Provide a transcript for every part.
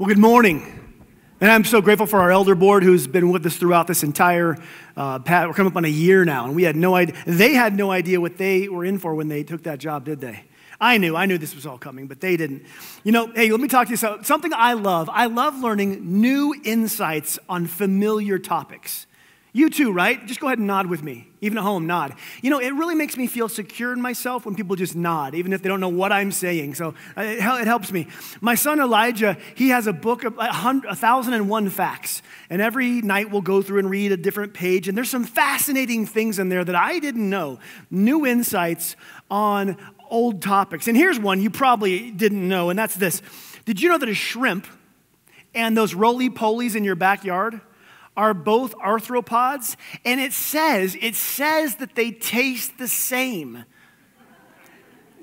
Well, good morning. And I'm so grateful for our elder board who's been with us throughout this entire, we're coming up on a year now, and we had no idea, they had no idea what they were in for when they took that job, did they? I knew this was all coming, but they didn't. You know, hey, let me talk to you about something I love learning new insights on familiar topics. You too, right? Just go ahead and nod with me. Even at home, nod. You know, it really makes me feel secure in myself when people just nod, even if they don't know what I'm saying. So it helps me. My son Elijah, he has a book of 1,001 facts. And every night we'll go through and read a different page. And there's some fascinating things in there that I didn't know. New insights on old topics. And here's one you probably didn't know, and that's this. Did you know that a shrimp and those roly-polies in your backyard are both arthropods, and it says that they taste the same.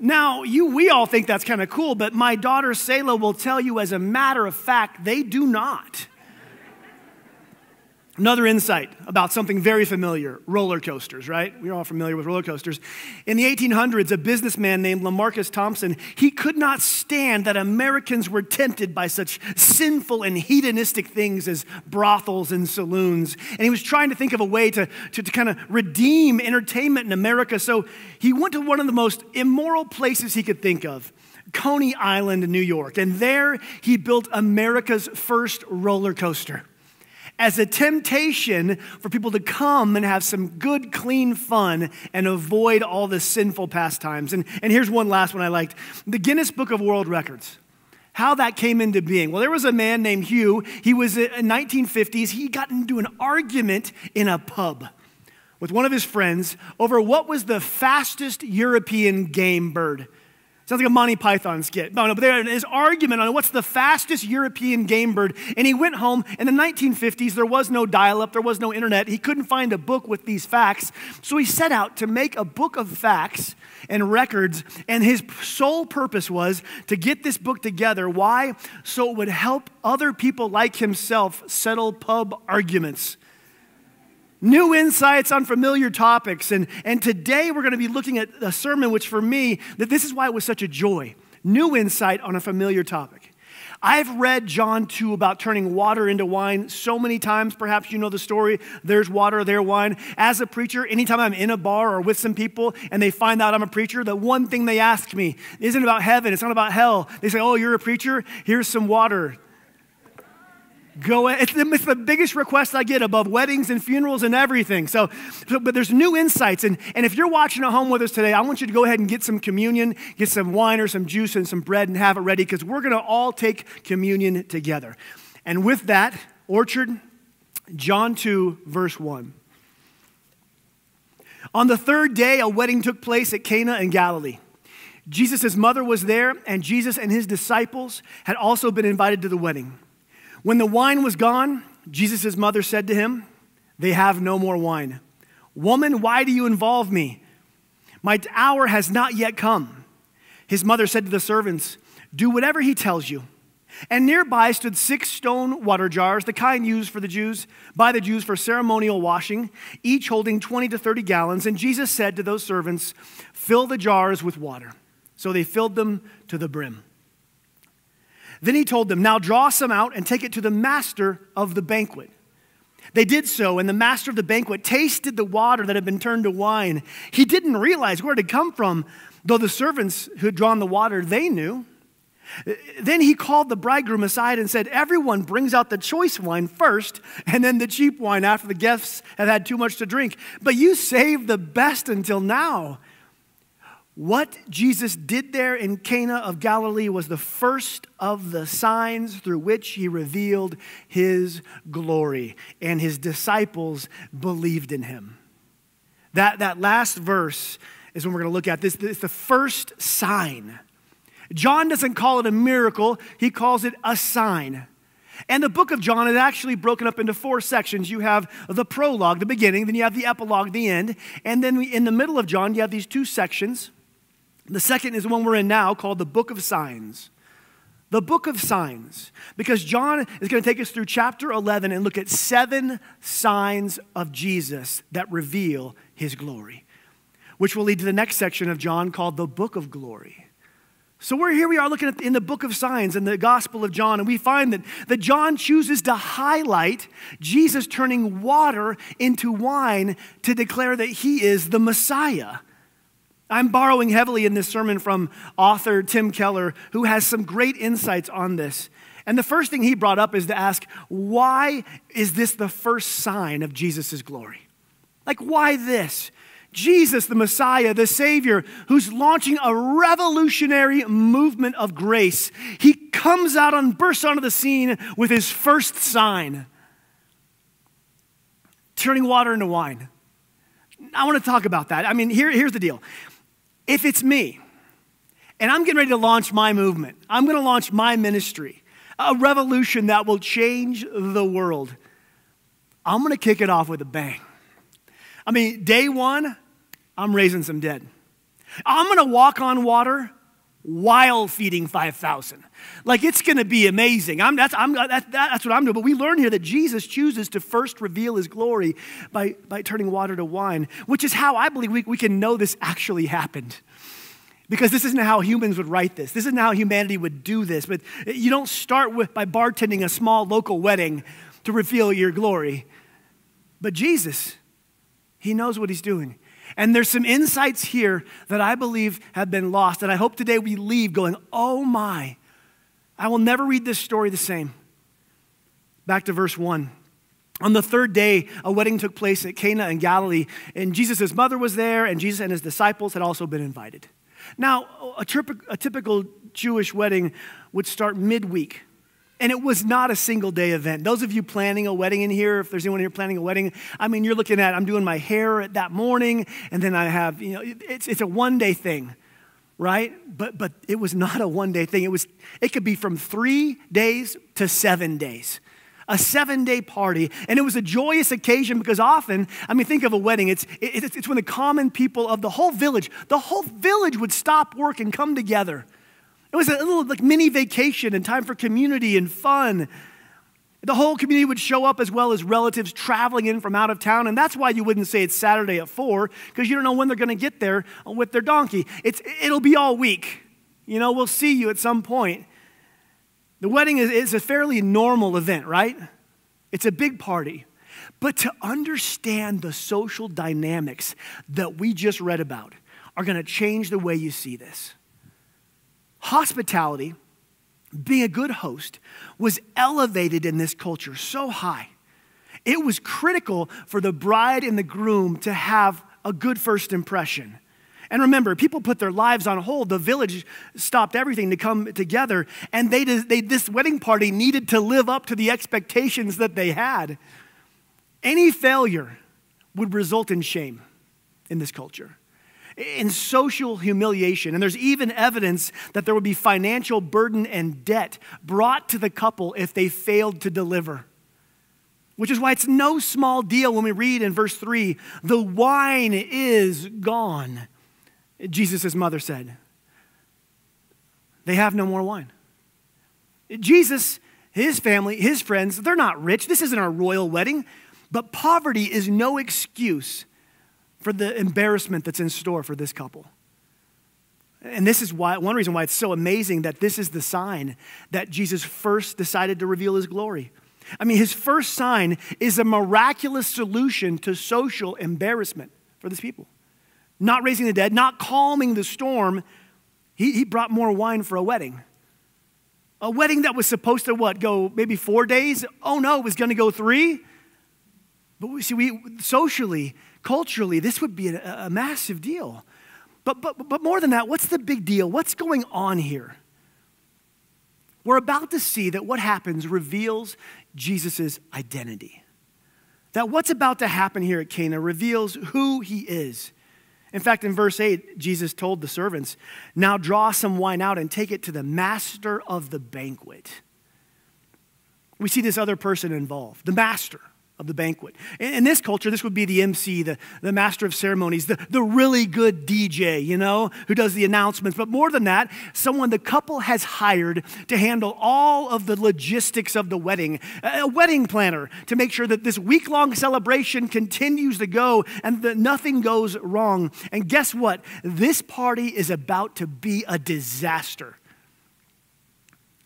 Now, we all think that's kind of cool, but my daughter Selah will tell you as a matter of fact, they do not. Another insight about something very familiar, roller coasters, right? We're all familiar with roller coasters. In the 1800s, a businessman named LaMarcus Thompson, he could not stand that Americans were tempted by such sinful and hedonistic things as brothels and saloons. And he was trying to think of a way to kind of redeem entertainment in America. So he went to one of the most immoral places he could think of, Coney Island, New York. And there he built America's first roller coaster, as a temptation for people to come and have some good, clean fun and avoid all the sinful pastimes. And here's one last one I liked. The Guinness Book of World Records. How that came into being. Well, there was a man named Hugh. He was in the 1950s. He got into an argument in a pub with one of his friends over what was the fastest European game bird. Sounds like a Monty Python skit. No, but there is argument on what's the fastest European game bird. And he went home. In the 1950s, there was no dial-up. There was no internet. He couldn't find a book with these facts. So he set out to make a book of facts and records. And his sole purpose was to get this book together. Why? So it would help other people like himself settle pub arguments. New insights on familiar topics. And today we're going to be looking at a sermon, which for me, that this is why it was such a joy. New insight on a familiar topic. I've read John 2 about turning water into wine so many times. Perhaps you know the story. There's water, there wine. As a preacher, anytime I'm in a bar or with some people and they find out I'm a preacher, the one thing they ask me isn't about heaven. It's not about hell. They say, oh, you're a preacher? Here's some water. It's the biggest request I get above weddings and funerals and everything. But there's new insights. And if you're watching at home with us today, I want you to go ahead and get some communion, get some wine or some juice and some bread and have it ready because we're going to all take communion together. And with that, Orchard, John 2, verse 1. On the third day, a wedding took place at Cana in Galilee. Jesus' mother was there, and Jesus and his disciples had also been invited to the wedding. When the wine was gone, Jesus' mother said to him, they have no more wine. Woman, why do you involve me? My hour has not yet come. His mother said to the servants, do whatever he tells you. And nearby stood 6 stone water jars, the kind used by the Jews for ceremonial washing, each holding 20 to 30 gallons. And Jesus said to those servants, fill the jars with water. So they filled them to the brim. Then he told them, now draw some out and take it to the master of the banquet. They did so, and the master of the banquet tasted the water that had been turned to wine. He didn't realize where it had come from, though the servants who had drawn the water, they knew. Then he called the bridegroom aside and said, everyone brings out the choice wine first, and then the cheap wine after the guests have had too much to drink. But you saved the best until now. What Jesus did there in Cana of Galilee was the first of the signs through which he revealed his glory, and his disciples believed in him. That last verse is when we're going to look at this. It's the first sign. John doesn't call it a miracle. He calls it a sign. And the book of John is actually broken up into 4 sections. You have the prologue, the beginning, then you have the epilogue, the end, and then in the middle of John, you have these 2 sections. The second is the one we're in now called the Book of Signs. The Book of Signs. Because John is going to take us through chapter 11 and look at 7 signs of Jesus that reveal his glory, which will lead to the next section of John called the Book of Glory. So here we are looking at in the book of signs in the Gospel of John, and we find that John chooses to highlight Jesus turning water into wine to declare that he is the Messiah. I'm borrowing heavily in this sermon from author Tim Keller, who has some great insights on this. And the first thing he brought up is to ask, why is this the first sign of Jesus' glory? Like, why this? Jesus, the Messiah, the Savior, who's launching a revolutionary movement of grace. He comes out and bursts onto the scene with his first sign, turning water into wine. I want to talk about that. I mean, here's the deal. If it's me, and I'm getting ready to launch my movement, I'm going to launch my ministry, a revolution that will change the world, I'm going to kick it off with a bang. I mean, day one, I'm raising some dead. I'm going to walk on water while feeding 5,000. Like, it's going to be amazing. That's what I'm doing. But we learn here that Jesus chooses to first reveal his glory by turning water to wine, which is how I believe we can know this actually happened. Because this isn't how humans would write this. This isn't how humanity would do this. But you don't start by bartending a small local wedding to reveal your glory. But Jesus, he knows what he's doing. And there's some insights here that I believe have been lost. And I hope today we leave going, oh my, I will never read this story the same. Back to verse 1. On the third day, a wedding took place at Cana in Galilee. And Jesus' mother was there, and Jesus and his disciples had also been invited. Now, a typical Jewish wedding would start midweek. And it was not a single day event. Those of you planning a wedding in here, if there's anyone here planning a wedding, I mean, you're looking at, I'm doing my hair that morning, and then I have, you know, it's a one-day thing, right? But it was not a one-day thing. It could be from 3 days to 7 days. A 7-day party, and it was a joyous occasion because often, I mean, think of a wedding. It's when the common people of the whole village would stop work and come together. It was a little like mini vacation and time for community and fun. The whole community would show up as well as relatives traveling in from out of town. And that's why you wouldn't say it's Saturday at 4, because you don't know when they're going to get there with their donkey. It'll be all week. You know, we'll see you at some point. The wedding is a fairly normal event, right? It's a big party. But to understand the social dynamics that we just read about are going to change the way you see this. Hospitality, being a good host, was elevated in this culture so high. It was critical for the bride and the groom to have a good first impression. And remember, people put their lives on hold. The village stopped everything to come together, and this wedding party needed to live up to the expectations that they had. Any failure would result in shame in this culture, in social humiliation. And there's even evidence that there would be financial burden and debt brought to the couple if they failed to deliver. Which is why it's no small deal when we read in verse 3, the wine is gone, Jesus' mother said. They have no more wine. Jesus, his family, his friends, they're not rich. This isn't a royal wedding, but poverty is no excuse for the embarrassment that's in store for this couple. And this is why one reason why it's so amazing that this is the sign that Jesus first decided to reveal his glory. I mean, his first sign is a miraculous solution to social embarrassment for this people. Not raising the dead, not calming the storm. He brought more wine for a wedding. A wedding that was supposed to, go maybe 4 days? Oh no, it was going to go 3? But we socially, culturally, this would be a massive deal. But more than that, what's the big deal? What's going on here? We're about to see that what happens reveals Jesus' identity. That what's about to happen here at Cana reveals who he is. In fact, in verse 8, Jesus told the servants, "Now draw some wine out and take it to the master of the banquet." We see this other person involved, the master, of the banquet. In this culture, this would be the MC, the master of ceremonies, the really good DJ, you know, who does the announcements. But more than that, someone the couple has hired to handle all of the logistics of the wedding, a wedding planner to make sure that this week-long celebration continues to go and that nothing goes wrong. And guess what? This party is about to be a disaster.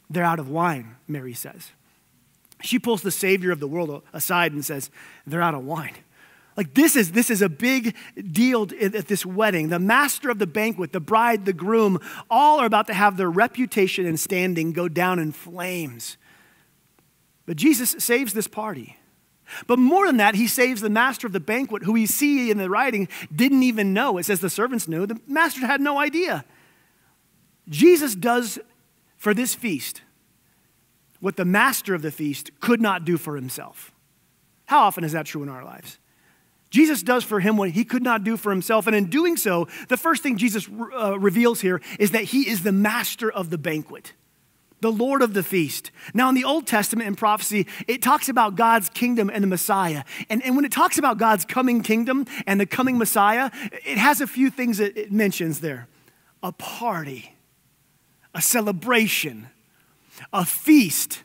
They're out of wine, Mary says. She pulls the Savior of the world aside and says, they're out of wine. Like this is a big deal at this wedding. The master of the banquet, the bride, the groom, all are about to have their reputation and standing go down in flames. But Jesus saves this party. But more than that, he saves the master of the banquet, who we see in the writing didn't even know. It says the servants knew. The master had no idea. Jesus does for this feast what the master of the feast could not do for himself. How often is that true in our lives? Jesus does for him what he could not do for himself. And in doing so, the first thing Jesus reveals here is that he is the master of the banquet, the Lord of the feast. Now, in the Old Testament and prophecy, it talks about God's kingdom and the Messiah. And when it talks about God's coming kingdom and the coming Messiah, it has a few things that it mentions there. A party, a celebration, a feast,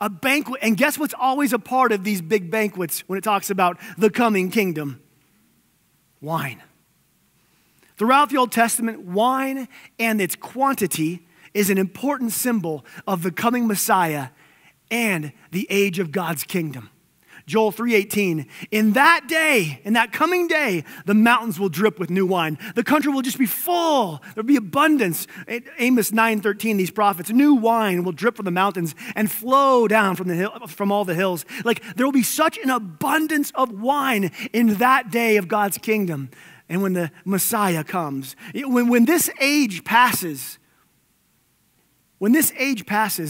a banquet. And guess what's always a part of these big banquets when it talks about the coming kingdom? Wine. Throughout the Old Testament, wine and its quantity is an important symbol of the coming Messiah and the age of God's kingdom. Joel 3:18, in that day, in that coming day, the mountains will drip with new wine. The country will just be full. There'll be abundance. Amos 9:13, these prophets, new wine will drip from the mountains and flow down from all the hills. Like there will be such an abundance of wine in that day of God's kingdom. And when the Messiah comes, when this age passes,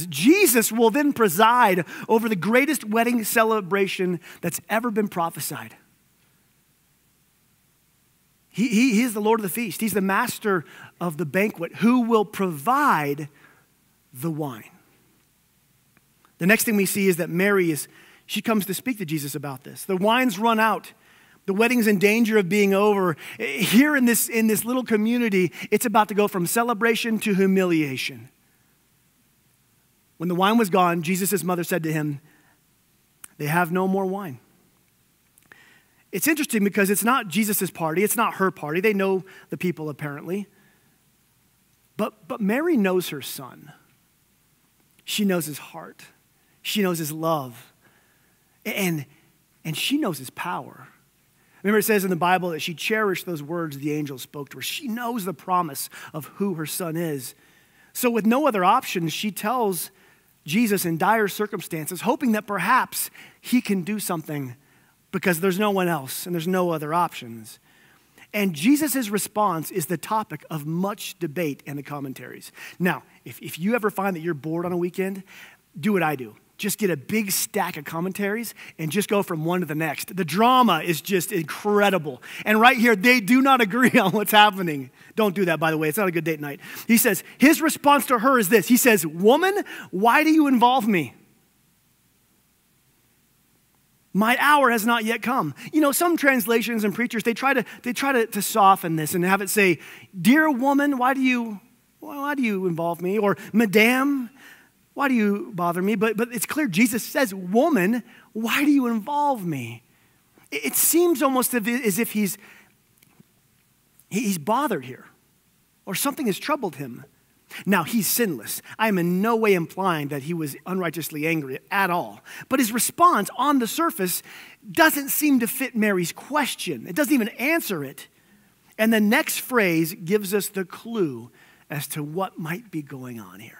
Jesus will then preside over the greatest wedding celebration that's ever been prophesied. He is the Lord of the feast. He's the master of the banquet who will provide the wine. The next thing we see is that Mary comes to speak to Jesus about this. The wine's run out. The wedding's in danger of being over. Here in this little community, it's about to go from celebration to humiliation. When the wine was gone, Jesus' mother said to him, they have no more wine. It's interesting because it's not Jesus' party. It's not her party. They know the people apparently. But Mary knows her son. She knows his heart. She knows his love. And she knows his power. Remember it says in the Bible that she cherished those words the angel spoke to her. She knows the promise of who her son is. So with no other option, she tells Jesus in dire circumstances, hoping that perhaps he can do something because there's no one else and there's no other options. And Jesus' response is the topic of much debate in the commentaries. Now, if you ever find that you're bored on a weekend, do what I do. Just get a big stack of commentaries and just go from one to the next. The drama is just incredible. And right here, they do not agree on what's happening. Don't do that, by the way. It's not a good date night. He says, his response to her is this. He says, woman, why do you involve me? My hour has not yet come. You know, some translations and preachers, they try to soften this and have it say, dear woman, why do you involve me? Or madame, why do you bother me? But it's clear Jesus says, woman, why do you involve me? It seems almost as if he's bothered here or something has troubled him. Now, he's sinless. I am in no way implying that he was unrighteously angry at all. But his response on the surface doesn't seem to fit Mary's question. It doesn't even answer it. And the next phrase gives us the clue as to what might be going on here.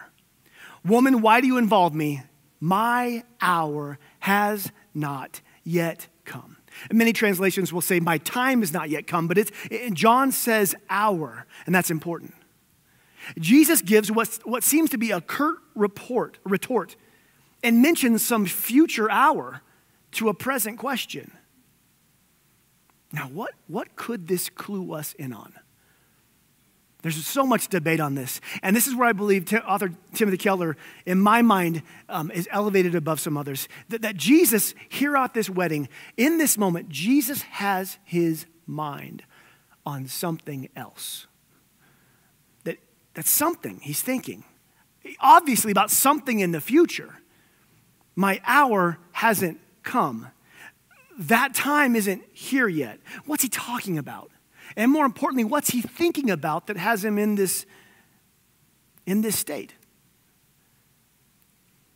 Woman, why do you involve me? My hour has not yet come. And many translations will say, my time has not yet come, but John says hour, and that's important. Jesus gives what seems to be a curt retort and mentions some future hour to a present question. Now, what could this clue us in on? There's so much debate on this. And this is where I believe author Timothy Keller, in my mind, is elevated above some others. That Jesus, here at this wedding, in this moment, Jesus has his mind on something else. That's something he's thinking. Obviously about something in the future. My hour hasn't come. That time isn't here yet. What's he talking about? And more importantly, what's he thinking about that has him in this state?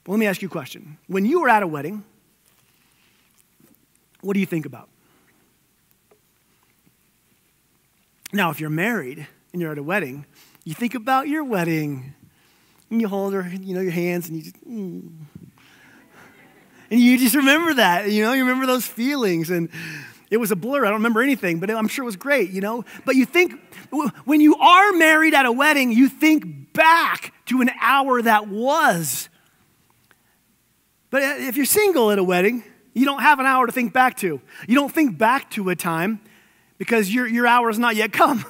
Well, let me ask you a question. When you were at a wedding, what do you think about? Now, if you're married and you're at a wedding, you think about your wedding. And you hold her, your hands, and you just... And you just remember that, you remember those feelings. And it was a blur. I don't remember anything, but I'm sure it was great, But you think, when you are married at a wedding, you think back to an hour that was. But if you're single at a wedding, you don't have an hour to think back to. You don't think back to a time because your hour has not yet come.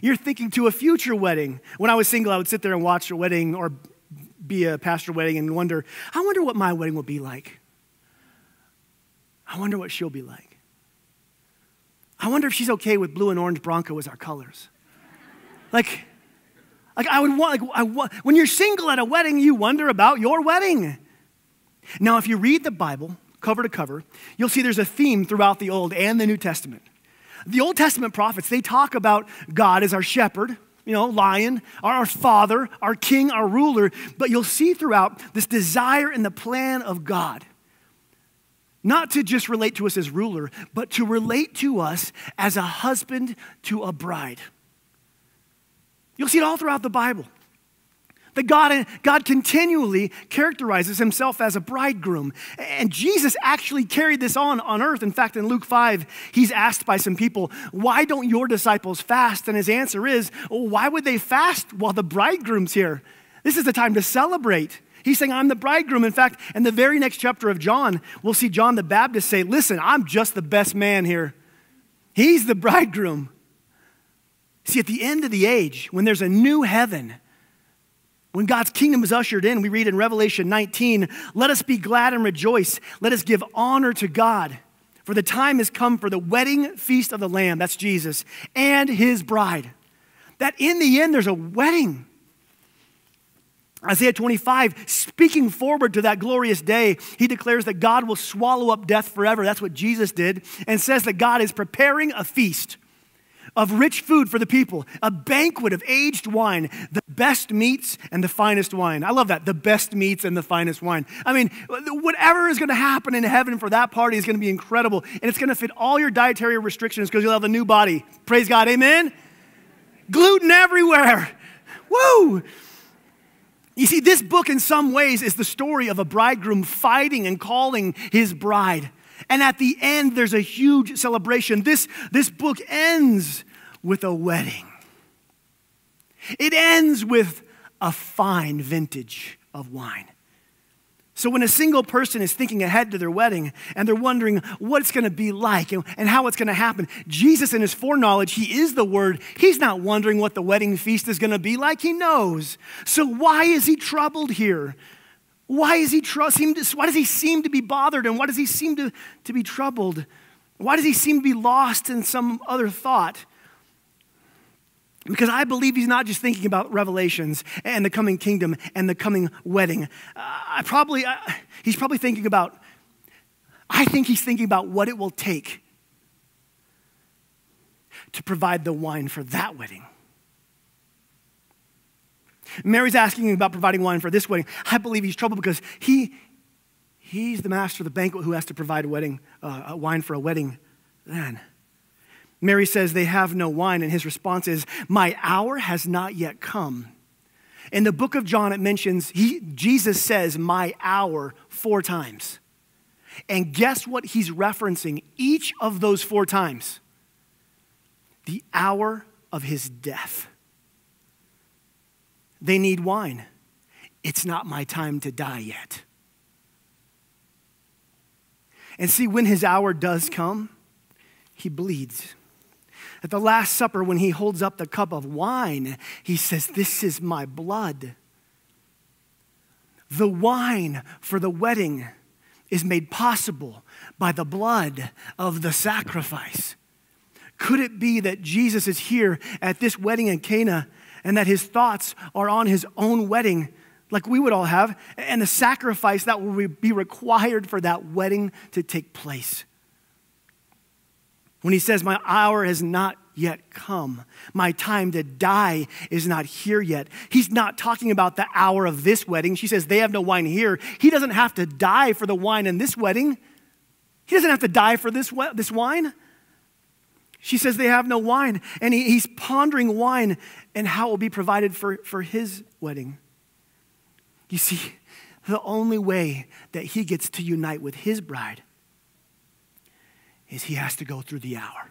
You're thinking to a future wedding. When I was single, I would sit there and watch a wedding or be a pastor wedding and wonder, I wonder what my wedding will be like. I wonder what she'll be like. I wonder if she's okay with blue and orange Bronco as our colors. When you're single at a wedding, you wonder about your wedding. Now, if you read the Bible cover to cover, you'll see there's a theme throughout the Old and the New Testament. The Old Testament prophets, they talk about God as our shepherd, lion, our father, our king, our ruler. But you'll see throughout this desire and the plan of God, not to just relate to us as ruler, but to relate to us as a husband to a bride. You'll see it all throughout the Bible. That God continually characterizes himself as a bridegroom. And Jesus actually carried this on earth. In fact, in Luke 5, he's asked by some people, why don't your disciples fast? And his answer is, why would they fast while the bridegroom's here? This is the time to celebrate. He's saying, I'm the bridegroom. In fact, in the very next chapter of John, we'll see John the Baptist say, listen, I'm just the best man here. He's the bridegroom. See, at the end of the age, when there's a new heaven, when God's kingdom is ushered in, we read in Revelation 19, let us be glad and rejoice. Let us give honor to God, for the time has come for the wedding feast of the Lamb, that's Jesus, and his bride. That in the end, there's a wedding. Isaiah 25, speaking forward to that glorious day, he declares that God will swallow up death forever. That's what Jesus did, and says that God is preparing a feast of rich food for the people, a banquet of aged wine, the best meats and the finest wine. I love that, the best meats and the finest wine. I mean, whatever is going to happen in heaven for that party is going to be incredible, and it's going to fit all your dietary restrictions because you'll have a new body. Praise God, amen? Gluten everywhere. Woo! You see, this book in some ways is the story of a bridegroom fighting and calling his bride. And at the end, there's a huge celebration. This book ends with a wedding. It ends with a fine vintage of wine. So when a single person is thinking ahead to their wedding and they're wondering what it's going to be like and how it's going to happen, Jesus in his foreknowledge, he is the Word. He's not wondering what the wedding feast is going to be like. He knows. So why is he troubled here? Why does he seem to be bothered, and why does he seem to be troubled? Why does he seem to be lost in some other thought? Because I believe he's not just thinking about Revelations and the coming kingdom and the coming wedding. I think he's thinking about what it will take to provide the wine for that wedding. Mary's asking him about providing wine for this wedding. I believe he's troubled because he's the master of the banquet who has to provide wine for a wedding then. Mary says they have no wine, and his response is, my hour has not yet come. In the book of John, it mentions, Jesus says, my hour 4 times. And guess what he's referencing each of those 4 times? The hour of his death. They need wine. It's not my time to die yet. And see, when his hour does come, he bleeds. At the Last Supper, when he holds up the cup of wine, he says, "This is my blood." The wine for the wedding is made possible by the blood of the sacrifice. Could it be that Jesus is here at this wedding in Cana and that his thoughts are on his own wedding like we would all have, and the sacrifice that will be required for that wedding to take place? When he says, "My hour has not yet come. My time to die is not here yet." He's not talking about the hour of this wedding. She says, "They have no wine here." He doesn't have to die for the wine in this wedding. He doesn't have to die for this wine. She says, "They have no wine." And he's pondering wine and how it will be provided for his wedding. You see, the only way that he gets to unite with his bride is he has to go through the hour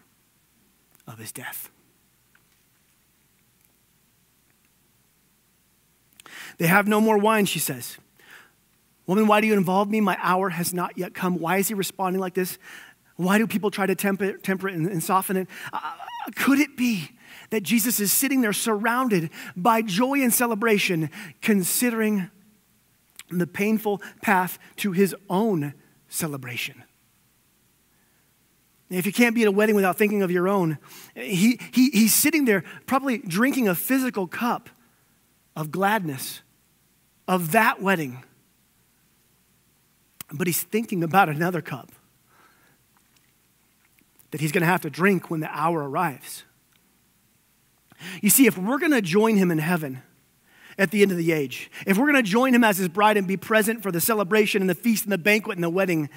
of his death. "They have no more wine," she says. "Woman, why do you involve me? My hour has not yet come." Why is he responding like this? Why do people try to temper it and soften it? Could it be that Jesus is sitting there surrounded by joy and celebration, considering the painful path to his own celebration? If you can't be at a wedding without thinking of your own, he's sitting there probably drinking a physical cup of gladness of that wedding. But he's thinking about another cup that he's going to have to drink when the hour arrives. You see, if we're going to join him in heaven at the end of the age, if we're going to join him as his bride and be present for the celebration and the feast and the banquet and the wedding,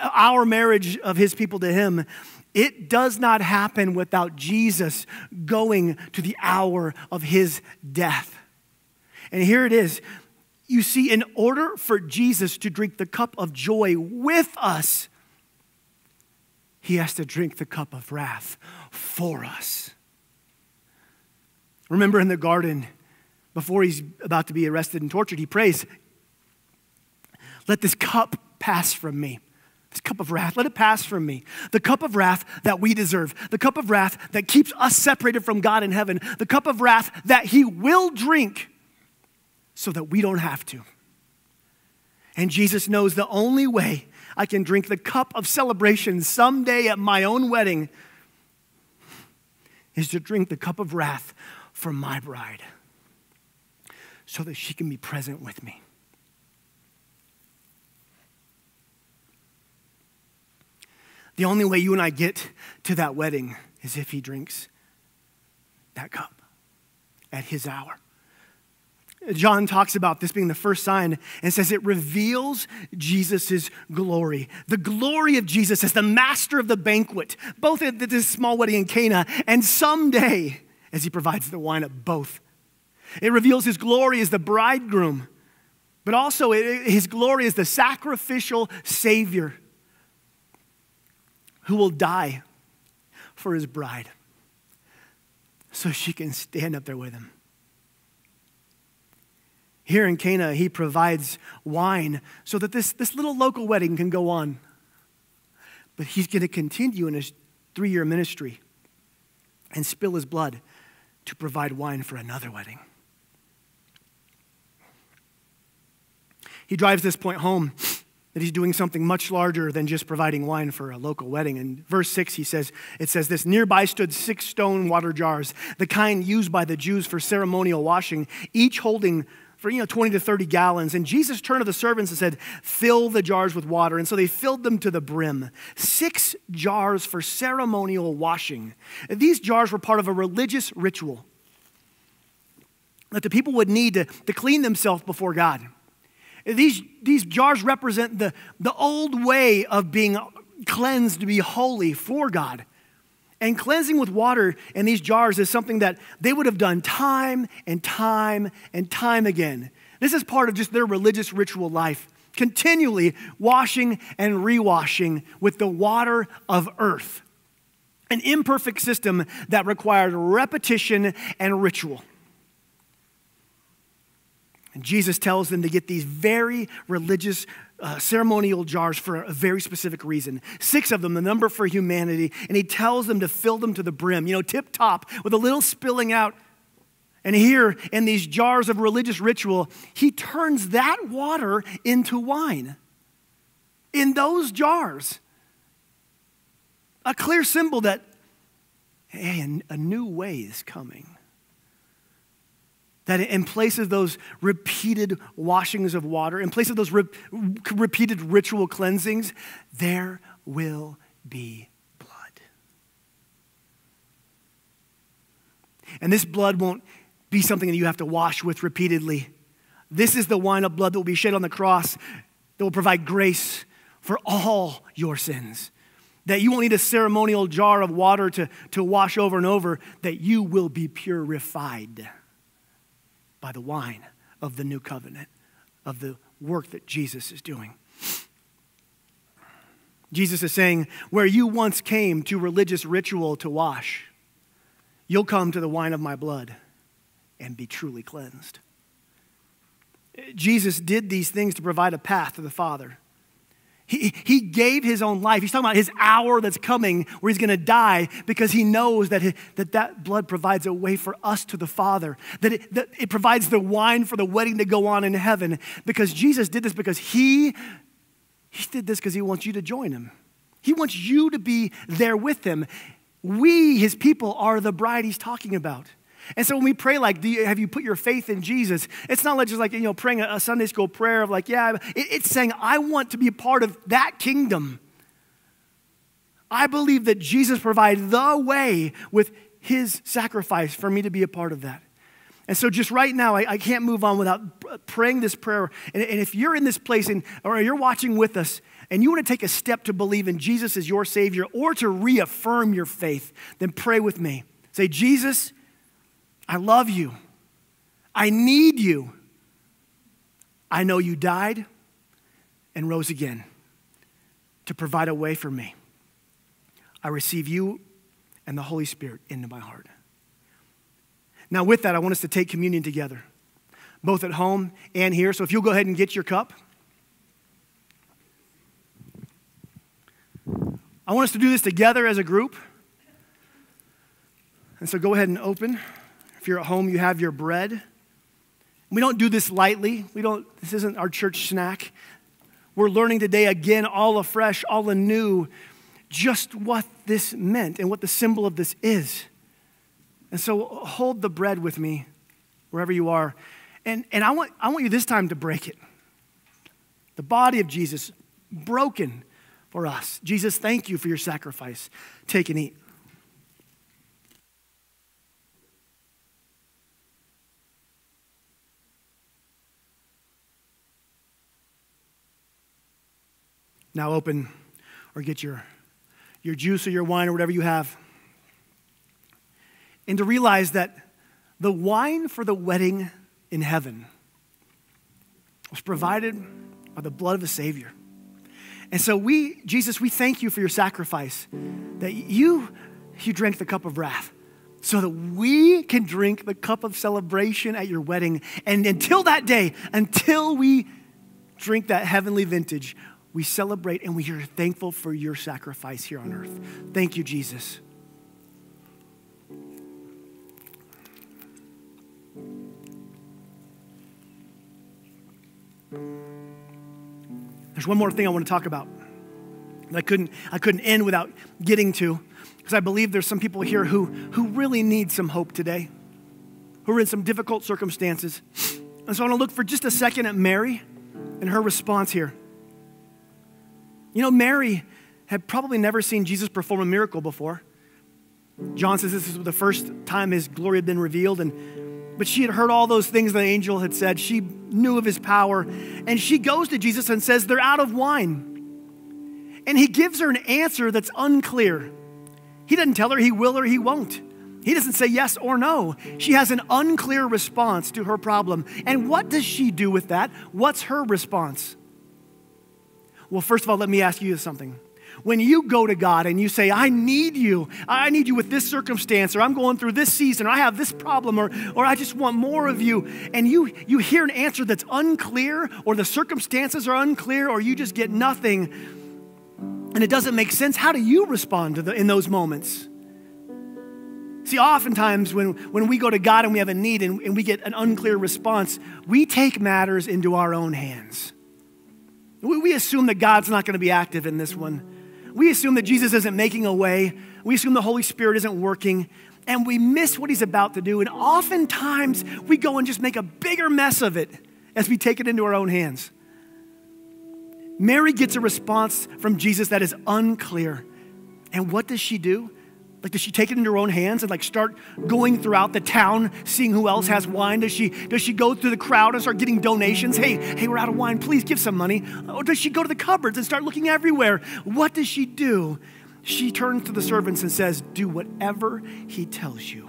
our marriage of his people to him, it does not happen without Jesus going to the hour of his death. And here it is. You see, in order for Jesus to drink the cup of joy with us, he has to drink the cup of wrath for us. Remember in the garden, before he's about to be arrested and tortured, he prays, "Let this cup pass from me. This cup of wrath, let it pass from me." The cup of wrath that we deserve. The cup of wrath that keeps us separated from God in heaven. The cup of wrath that he will drink so that we don't have to. And Jesus knows the only way I can drink the cup of celebration someday at my own wedding is to drink the cup of wrath for my bride, so that she can be present with me. The only way you and I get to that wedding is if he drinks that cup at his hour. John talks about this being the first sign and says it reveals Jesus' glory. The glory of Jesus as the master of the banquet, both at this small wedding in Cana and someday as he provides the wine at both. It reveals his glory as the bridegroom, but also his glory as the sacrificial Savior who will die for his bride so she can stand up there with him. Here in Cana, he provides wine so that this little local wedding can go on. But he's going to continue in his 3-year ministry and spill his blood to provide wine for another wedding. He drives this point home that he's doing something much larger than just providing wine for a local wedding. In verse 6, it says this, "Nearby stood 6 stone water jars, the kind used by the Jews for ceremonial washing, each holding for 20 to 30 gallons. And Jesus turned to the servants and said, 'Fill the jars with water.' And so they filled them to the brim. 6 jars for ceremonial washing. These jars were part of a religious ritual that the people would need to clean themselves before God. These jars represent the old way of being cleansed to be holy for God. And cleansing with water in these jars is something that they would have done time and time and time again. This is part of just their religious ritual life, continually washing and rewashing with the water of earth, an imperfect system that required repetition and ritual. And Jesus tells them to get these very religious ceremonial jars for a very specific reason. 6 of them, the number for humanity, and he tells them to fill them to the brim, tip top, with a little spilling out. And here in these jars of religious ritual, he turns that water into wine. In those jars, a clear symbol that, hey, a new way is coming. That in place of those repeated washings of water, in place of those repeated ritual cleansings, there will be blood. And this blood won't be something that you have to wash with repeatedly. This is the wine of blood that will be shed on the cross that will provide grace for all your sins. That you won't need a ceremonial jar of water to wash over and over, that you will be purified by the wine of the new covenant, of the work that Jesus is doing. Jesus is saying, where you once came to religious ritual to wash, you'll come to the wine of my blood and be truly cleansed. Jesus did these things to provide a path to the Father. He gave his own life. He's talking about his hour that's coming where he's going to die, because he knows that that blood provides a way for us to the Father, that it provides the wine for the wedding to go on in heaven, because Jesus did this because he did this because he wants you to join him. He wants you to be there with him. We, his people, are the bride he's talking about. And so when we pray like, have you put your faith in Jesus? It's not like just like, praying a Sunday school prayer of like, yeah. It's saying, I want to be a part of that kingdom. I believe that Jesus provided the way with his sacrifice for me to be a part of that. And so just right now, I can't move on without praying this prayer. And if you're in this place or you're watching with us, and you want to take a step to believe in Jesus as your Savior or to reaffirm your faith, then pray with me. Say, Jesus, I love you. I need you. I know you died and rose again to provide a way for me. I receive you and the Holy Spirit into my heart. Now with that, I want us to take communion together, both at home and here. So if you'll go ahead and get your cup. I want us to do this together as a group. And so go ahead and open. If you're at home, you have your bread. We don't do this lightly. This isn't our church snack. We're learning today again, all afresh, all anew, just what this meant and what the symbol of this is. And so hold the bread with me wherever you are. And I want you this time to break it. The body of Jesus broken for us. Jesus, thank you for your sacrifice. Take and eat. Now open or get your juice or your wine or whatever you have. And to realize that the wine for the wedding in heaven was provided by the blood of the Savior. And so Jesus, we thank you for your sacrifice, that you drank the cup of wrath so that we can drink the cup of celebration at your wedding. And until that day, until we drink that heavenly vintage, we celebrate and we are thankful for your sacrifice here on earth. Thank you, Jesus. There's one more thing I want to talk about that I couldn't end without getting to, because I believe there's some people here who really need some hope today, who are in some difficult circumstances. And so I want to look for just a second at Mary and her response here. Mary had probably never seen Jesus perform a miracle before. John says this is the first time his glory had been revealed, but she had heard all those things the angel had said. She knew of his power, and she goes to Jesus and says, they're out of wine. And he gives her an answer that's unclear. He doesn't tell her he will or he won't. He doesn't say yes or no. She has an unclear response to her problem. And what does she do with that? What's her response? Well, first of all, let me ask you something. When you go to God and you say, I need you with this circumstance, or I'm going through this season, or I have this problem, or I just want more of you, and you hear an answer that's unclear, or the circumstances are unclear, or you just get nothing, and it doesn't make sense, how do you respond in those moments? See, oftentimes when we go to God and we have a need and we get an unclear response, we take matters into our own hands. We assume that God's not going to be active in this one. We assume that Jesus isn't making a way. We assume the Holy Spirit isn't working, and we miss what he's about to do. And oftentimes we go and just make a bigger mess of it as we take it into our own hands. Mary gets a response from Jesus that is unclear. And what does she do? Like, does she take it into her own hands and start going throughout the town, seeing who else has wine? Does she go through the crowd and start getting donations? Hey, we're out of wine. Please give some money. Or does she go to the cupboards and start looking everywhere? What does she do? She turns to the servants and says, do whatever he tells you.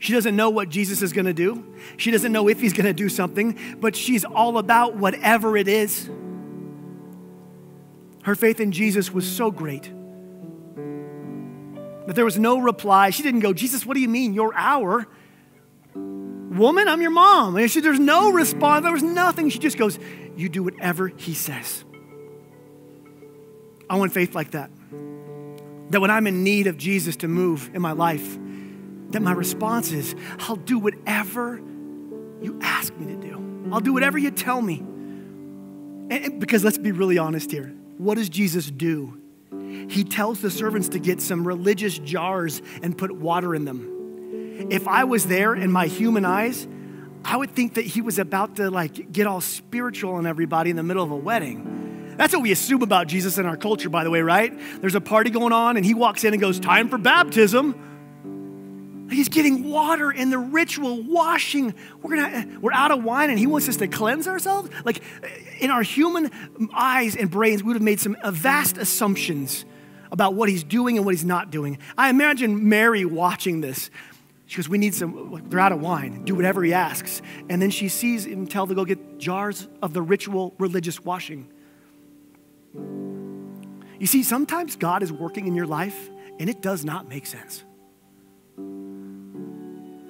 She doesn't know what Jesus is going to do. She doesn't know if he's going to do something, but she's all about whatever it is. Her faith in Jesus was so great that there was no reply. She didn't go, Jesus, what do you mean, your hour? Woman, I'm your mom. There's no response. There was nothing. She just goes, you do whatever he says. I want faith like that. That when I'm in need of Jesus to move in my life, that my response is, I'll do whatever you ask me to do. I'll do whatever you tell me. And because let's be really honest here. What does Jesus do? He tells the servants to get some religious jars and put water in them. If I was there in my human eyes, I would think that he was about to get all spiritual on everybody in the middle of a wedding. That's what we assume about Jesus in our culture, by the way, right? There's a party going on and he walks in and goes, time for baptism. He's getting water in the ritual washing. We're out of wine and he wants us to cleanse ourselves? In our human eyes and brains, we would have made some vast assumptions about what he's doing and what he's not doing. I imagine Mary watching this. She goes, they're out of wine. Do whatever he asks. And then she sees him tell to go get jars of the ritual religious washing. You see, sometimes God is working in your life and it does not make sense.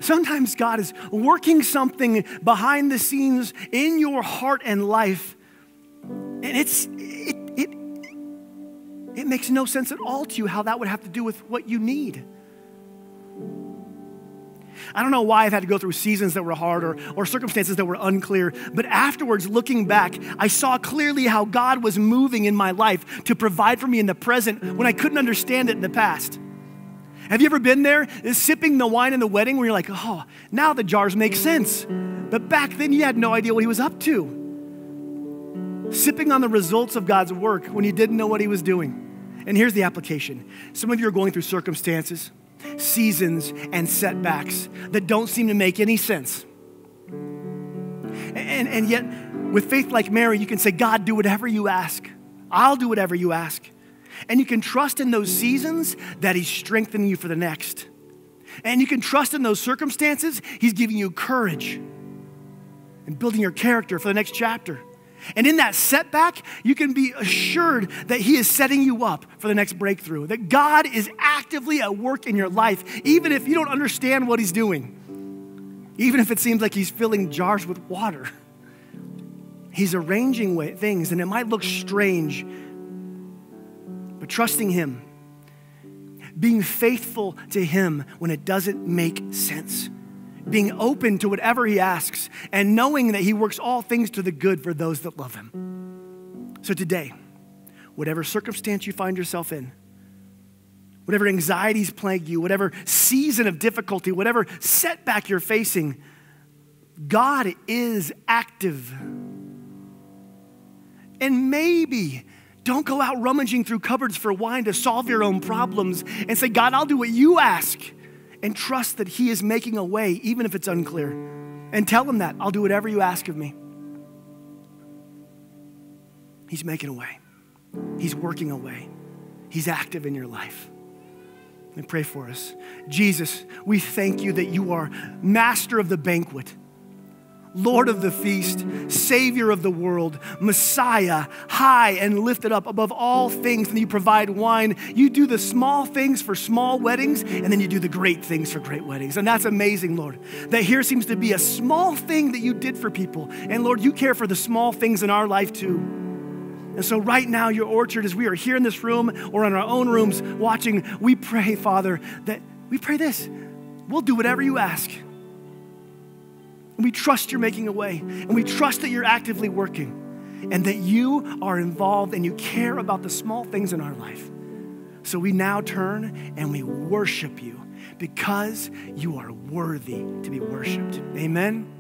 Sometimes God is working something behind the scenes in your heart and life, and it makes no sense at all to you how that would have to do with what you need. I don't know why I've had to go through seasons that were hard or circumstances that were unclear, but afterwards, looking back, I saw clearly how God was moving in my life to provide for me in the present when I couldn't understand it in the past. Have you ever been there sipping the wine in the wedding where you're like, oh, now the jars make sense. But back then you had no idea what he was up to. Sipping on the results of God's work when you didn't know what he was doing. And here's the application. Some of you are going through circumstances, seasons, and setbacks that don't seem to make any sense. And yet with faith like Mary, you can say, God, do whatever you ask. I'll do whatever you ask. And you can trust in those seasons that he's strengthening you for the next. And you can trust in those circumstances, he's giving you courage and building your character for the next chapter. And in that setback, you can be assured that he is setting you up for the next breakthrough, that God is actively at work in your life, even if you don't understand what he's doing, even if it seems like he's filling jars with water. He's arranging things, and it might look strange, but trusting him, being faithful to him when it doesn't make sense, being open to whatever he asks, and knowing that he works all things to the good for those that love him. So today, whatever circumstance you find yourself in, whatever anxieties plague you, whatever season of difficulty, whatever setback you're facing, God is active. And maybe don't go out rummaging through cupboards for wine to solve your own problems and say, God, I'll do what you ask, and trust that he is making a way, even if it's unclear. And tell him that. I'll do whatever you ask of me. He's making a way. He's working a way. He's active in your life. Let me pray for us. Jesus, we thank you that you are master of the banquet. Lord of the feast, Savior of the world, Messiah, high and lifted up above all things. And you provide wine. You do the small things for small weddings, and then you do the great things for great weddings. And that's amazing, Lord, that here seems to be a small thing that you did for people. And Lord, you care for the small things in our life too. And so right now, your orchard, as we are here in this room or in our own rooms watching, we pray, Father, that we pray this. We'll do whatever you ask. And we trust you're making a way. And we trust that you're actively working and that you are involved and you care about the small things in our life. So we now turn and we worship you because you are worthy to be worshiped. Amen.